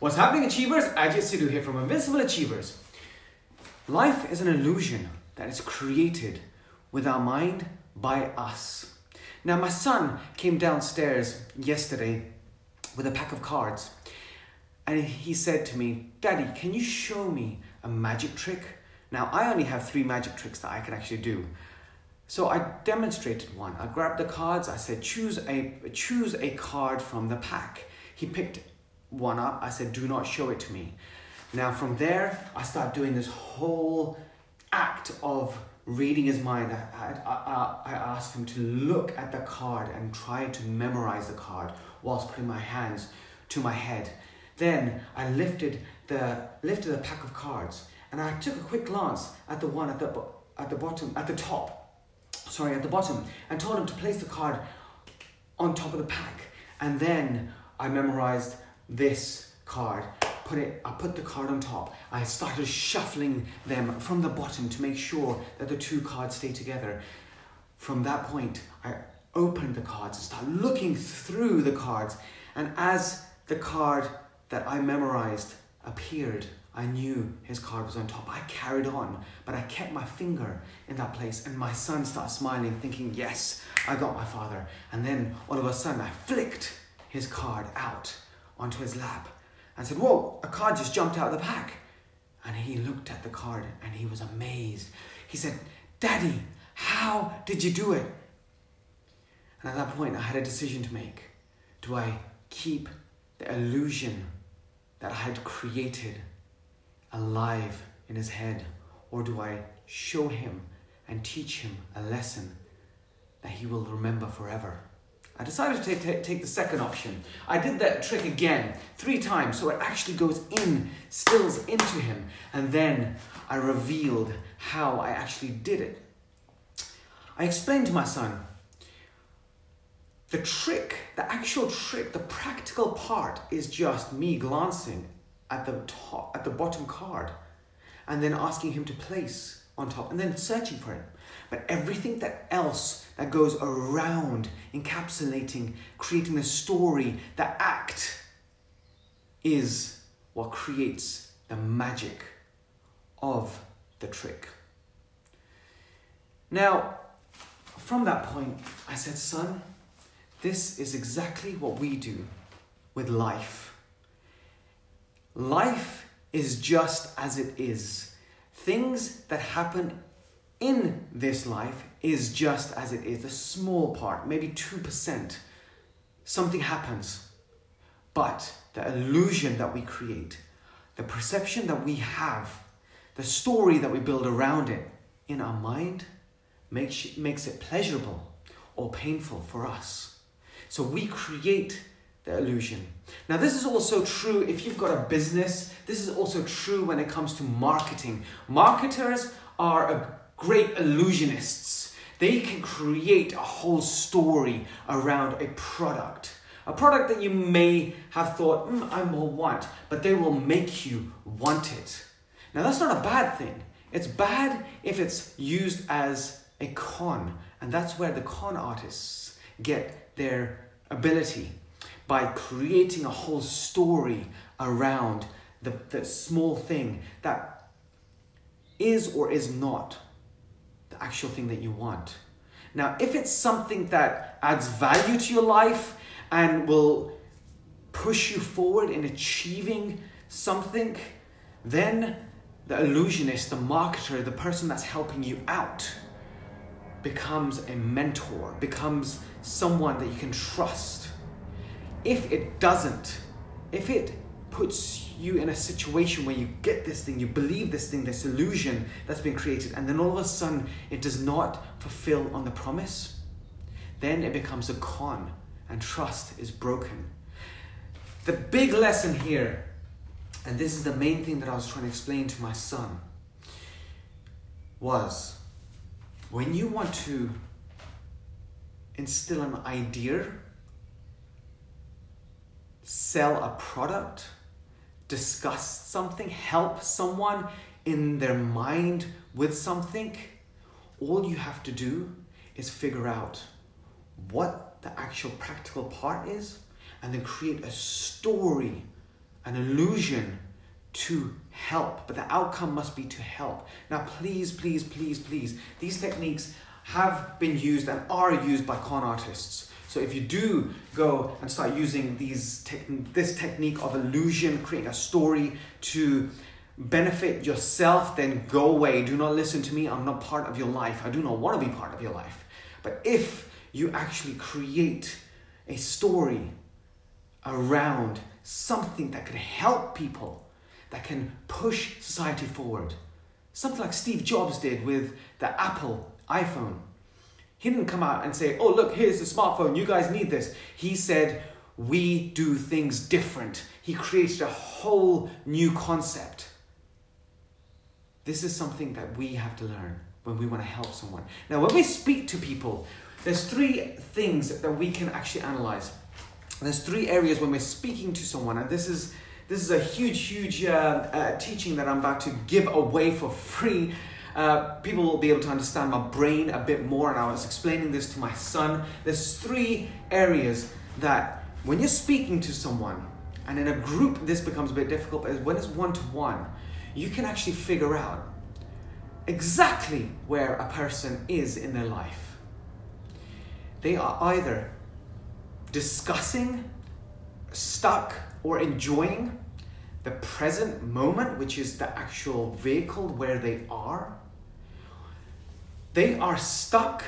What's happening, Achievers? Ajay Sidhu here from Invincible Achievers. Life is an illusion that is created with our mind by us. Now, my son came downstairs yesterday with a pack of cards and he said to me, "Daddy, can you show me a magic trick?" Now, I only have 3 magic tricks that I can actually do. So I demonstrated one. I grabbed the cards. I said, choose a card from the pack. He picked one up. I said, "Do not show it to me." Now from there, I start doing this whole act of reading his mind. I asked him to look at the card and try to memorize the card whilst putting my hands to my head. Then I lifted the pack of cards and I took a quick glance at the one at the bottom, and told him to place the card on top of the pack. And then I memorized this card. I put the card on top. I started shuffling them from the bottom to make sure that the 2 cards stay together. From that point, I opened the cards and started looking through the cards. And as the card that I memorized appeared, I knew his card was on top. I carried on, but I kept my finger in that place, and my son started smiling, thinking, "Yes, I got my father." And then all of a sudden, I flicked his card out onto his lap and said, "Whoa, a card just jumped out of the pack." And he looked at the card and he was amazed. He said, "Daddy, how did you do it?" And at that point, I had a decision to make. Do I keep the illusion that I had created alive in his head, or do I show him and teach him a lesson that he will remember forever? I decided to take the second option. I did that trick again 3 times, so it actually goes in, stills into him, and then I revealed how I actually did it. I explained to my son the trick, the actual trick, the practical part is just me glancing at the bottom card and then asking him to place on top and then searching for it. But everything else that goes around encapsulating, creating the story, the act is what creates the magic of the trick. Now, from that point, I said, "Son, this is exactly what we do with life. Life is just as it is. Things that happen in this life is just as it is. A small part, maybe 2%, something happens. But the illusion that we create, the perception that we have, the story that we build around it in our mind makes it pleasurable or painful for us. So we create the illusion." Now, this is also true if you've got a business. This is also true when it comes to marketing. Marketers are great illusionists. They can create a whole story around a product that you may have thought, "I will want," but they will make you want it. Now, that's not a bad thing. It's bad if it's used as a con, and that's where the con artists get their ability, by creating a whole story around the small thing that is or is not the actual thing that you want. Now, if it's something that adds value to your life and will push you forward in achieving something, then the illusionist, the marketer, the person that's helping you out becomes a mentor, becomes someone that you can trust. If it doesn't, if it puts you in a situation where you get this thing, you believe this thing, this illusion that's been created, and then all of a sudden it does not fulfill on the promise, then it becomes a con and trust is broken. The big lesson here, and this is the main thing that I was trying to explain to my son, was when you want to instill an idea, sell a product, discuss something, help someone in their mind with something, all you have to do is figure out what the actual practical part is and then create a story an illusion to help, but the outcome must be to help. Now, please, please, please, please, these techniques have been used and are used by con artists. So if you do go and start using these this technique of illusion, creating a story to benefit yourself, then go away. Do not listen to me. I'm not part of your life. I do not want to be part of your life. But if you actually create a story around something that could help people, that can push society forward, something like Steve Jobs did with the Apple iPhone. He didn't come out and say, oh, look, here's the smartphone, you guys need this. He said, we do things different. He created a whole new concept. This is something that we have to learn when we want to help someone. Now, when we speak to people, there's three things that we can actually analyze. There's three areas when we're speaking to someone, and this is a huge teaching that I'm about to give away for free. People will be able to understand my brain a bit more, and I was explaining this to my son. There's three areas that when you're speaking to someone, and in a group this becomes a bit difficult, but when it's one-to-one, you can actually figure out exactly where a person is in their life. They are either discussing, stuck, or enjoying the present moment, which is the actual vehicle where they are. They are stuck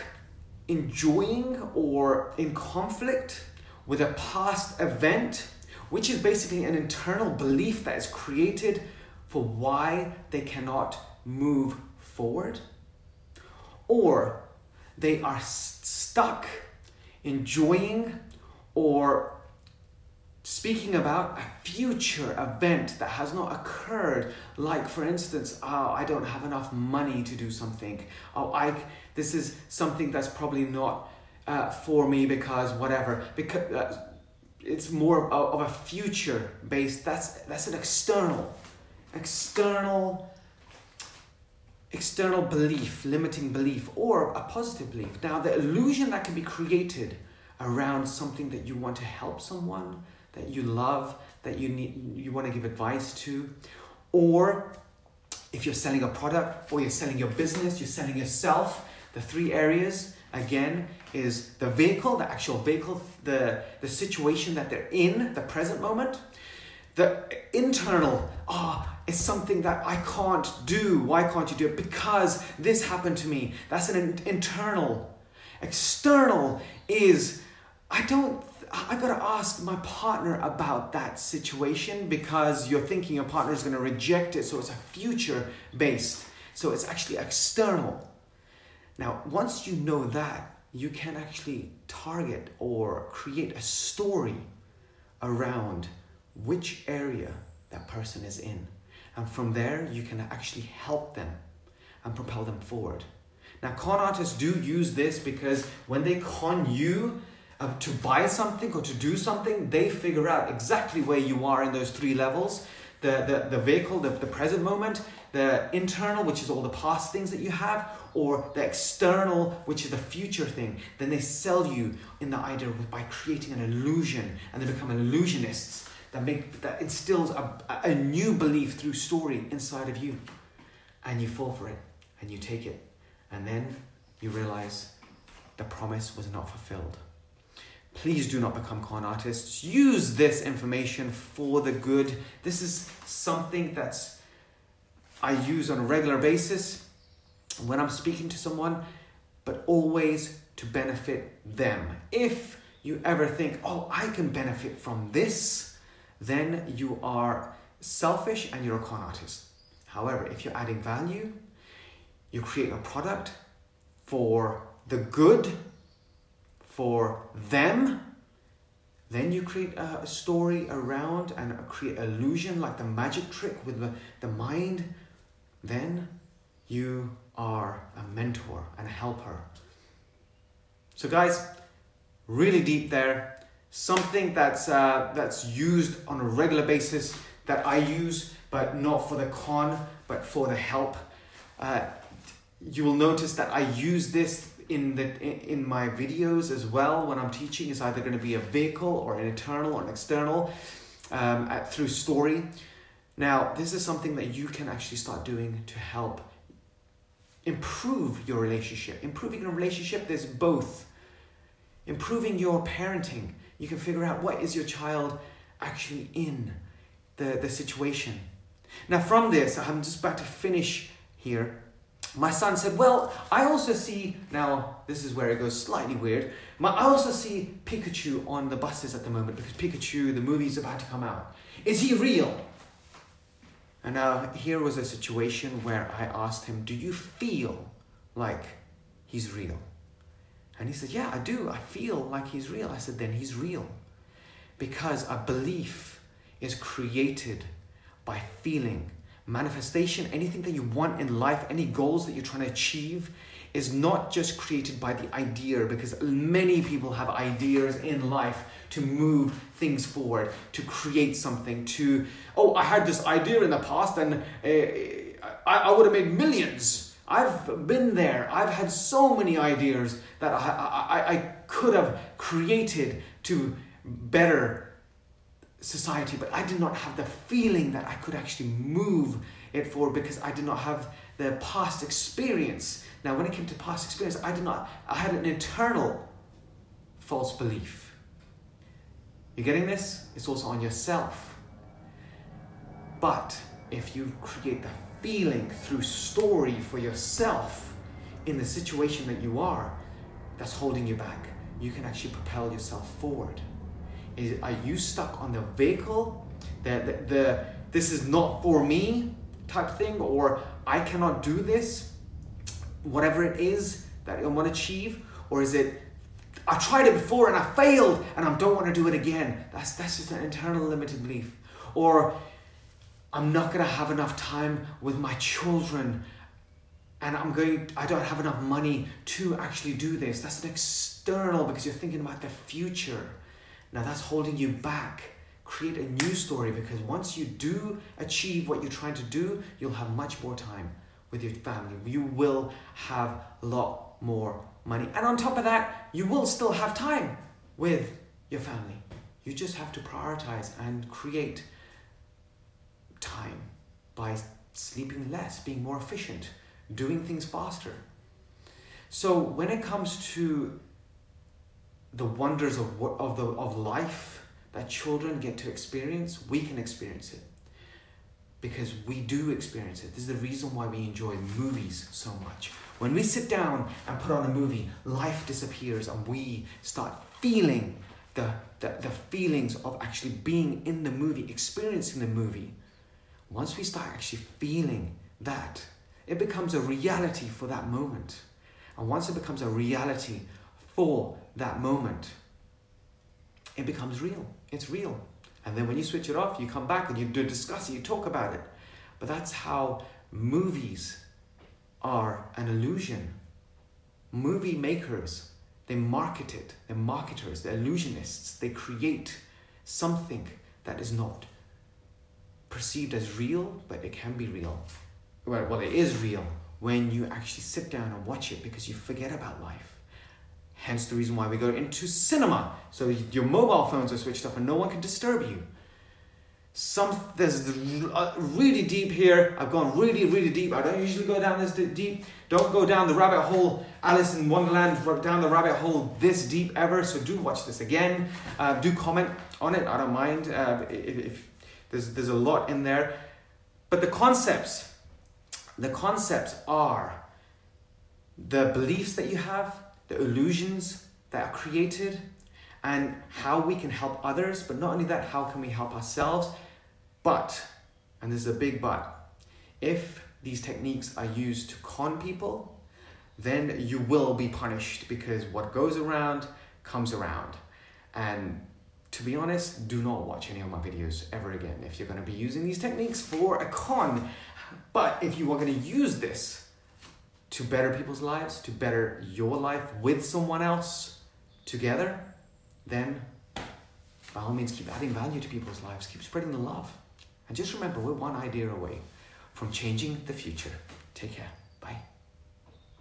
enjoying or in conflict with a past event, which is basically an internal belief that is created for why they cannot move forward. Or they are stuck enjoying or speaking about a future event that has not occurred, like, for instance, oh, I don't have enough money to do something. Oh, this is something that's probably not for me because whatever. Because it's more of a future based. That's an external belief, limiting belief, or a positive belief. Now, the illusion that can be created around something that you want to help someone, that you love, that you want to give advice to, or if you're selling a product or you're selling your business, you're selling yourself. The three areas again is the vehicle, the actual vehicle, the situation that they're in, the present moment, the internal, it's something that I can't do. Why can't you do it? Because this happened to me. That's an internal. External is I gotta ask my partner about that situation, because you're thinking your partner is gonna reject it, so it's a future based. So it's actually external. Now, once you know that, you can actually target or create a story around which area that person is in. And from there, you can actually help them and propel them forward. Now, con artists do use this because when they con you, to buy something or to do something, they figure out exactly where you are in those three levels. The vehicle, the present moment, the internal, which is all the past things that you have, or the external, which is the future thing. Then they sell you in the idea by creating an illusion, and they become illusionists that instills a new belief through story inside of you, and you fall for it and you take it, and then you realize the promise was not fulfilled. Please do not become con artists. Use this information for the good. This is something that I use on a regular basis when I'm speaking to someone, but always to benefit them. If you ever think, I can benefit from this, then you are selfish and you're a con artist. However, if you're adding value, you create a product for the good, for them, then you create a story around and create illusion, like the magic trick with the mind, then you are a mentor and a helper. So guys, really deep there, something that's used on a regular basis, that I use, but not for the con, but for the help. You will notice that I use this in my videos as well when I'm teaching. It's either going to be a vehicle or an internal or an external. through story. Now, this is something that you can actually start doing to help improve your relationship. Improving your relationship, there's both. Improving your parenting. You can figure out what is your child actually in the situation. Now, from this, I'm just about to finish here. My son said, well, I also see, now this is where it goes slightly weird, I also see Pikachu on the buses at the moment because Pikachu, the movie's about to come out. Is he real? And now here was a situation where I asked him, do you feel like he's real? And he said, yeah, I do. I feel like he's real. I said, then he's real. Because a belief is created by feeling. Manifestation, anything that you want in life, any goals that you're trying to achieve, is not just created by the idea, because many people have ideas in life to move things forward, to create something, to, oh, I had this idea in the past and I would have made millions. I've been there. I've had so many ideas that I could have created to better society, but I did not have the feeling that I could actually move it forward because I did not have the past experience. Now, when it came to past experience, I had an internal false belief. You getting this? It's also on yourself. But if you create the feeling through story for yourself in the situation that you are, that's holding you back, you can actually propel yourself forward. Are you stuck on the vehicle, the this is not for me type thing, or I cannot do this, whatever it is that I want to achieve? Or is it, I tried it before and I failed and I don't want to do it again? That's just an internal limited belief. Or I'm not going to have enough time with my children and I don't have enough money to actually do this. That's an external, because you're thinking about the future. Now that's holding you back. Create a new story, because once you do achieve what you're trying to do, you'll have much more time with your family. You will have a lot more money. And on top of that, you will still have time with your family. You just have to prioritize and create time by sleeping less, being more efficient, doing things faster. So when it comes to the wonders of life that children get to experience, we can experience it because we do experience it. This is the reason why we enjoy movies so much. When we sit down and put on a movie, life disappears and we start feeling the feelings of actually being in the movie, experiencing the movie. Once we start actually feeling that, it becomes a reality for that moment. And once it becomes a reality for that moment, it becomes real. It's real. And then when you switch it off, you come back and you discuss it, you talk about it. But that's how movies are an illusion. Movie makers, they market it. They're marketers, they're illusionists. They create something that is not perceived as real, but it can be real. Well, it is real when you actually sit down and watch it, because you forget about life. Hence the reason why we go into cinema. So your mobile phones are switched off and no one can disturb you. There's really deep here. I've gone really, really deep. I don't usually go down this deep. Don't go down the rabbit hole, Alice in Wonderland, down the rabbit hole this deep ever. So do watch this again. Do comment on it. I don't mind. There's a lot in there. But the concepts are the beliefs that you have, the illusions that are created, and how we can help others. But not only that, how can we help ourselves? But, and this is a big but, if these techniques are used to con people, then you will be punished, because what goes around comes around. And to be honest, do not watch any of my videos ever again if you're going to be using these techniques for a con. But if you are going to use this to better people's lives, to better your life with someone else together, then by all means keep adding value to people's lives, keep spreading the love. And just remember, we're one idea away from changing the future. Take care.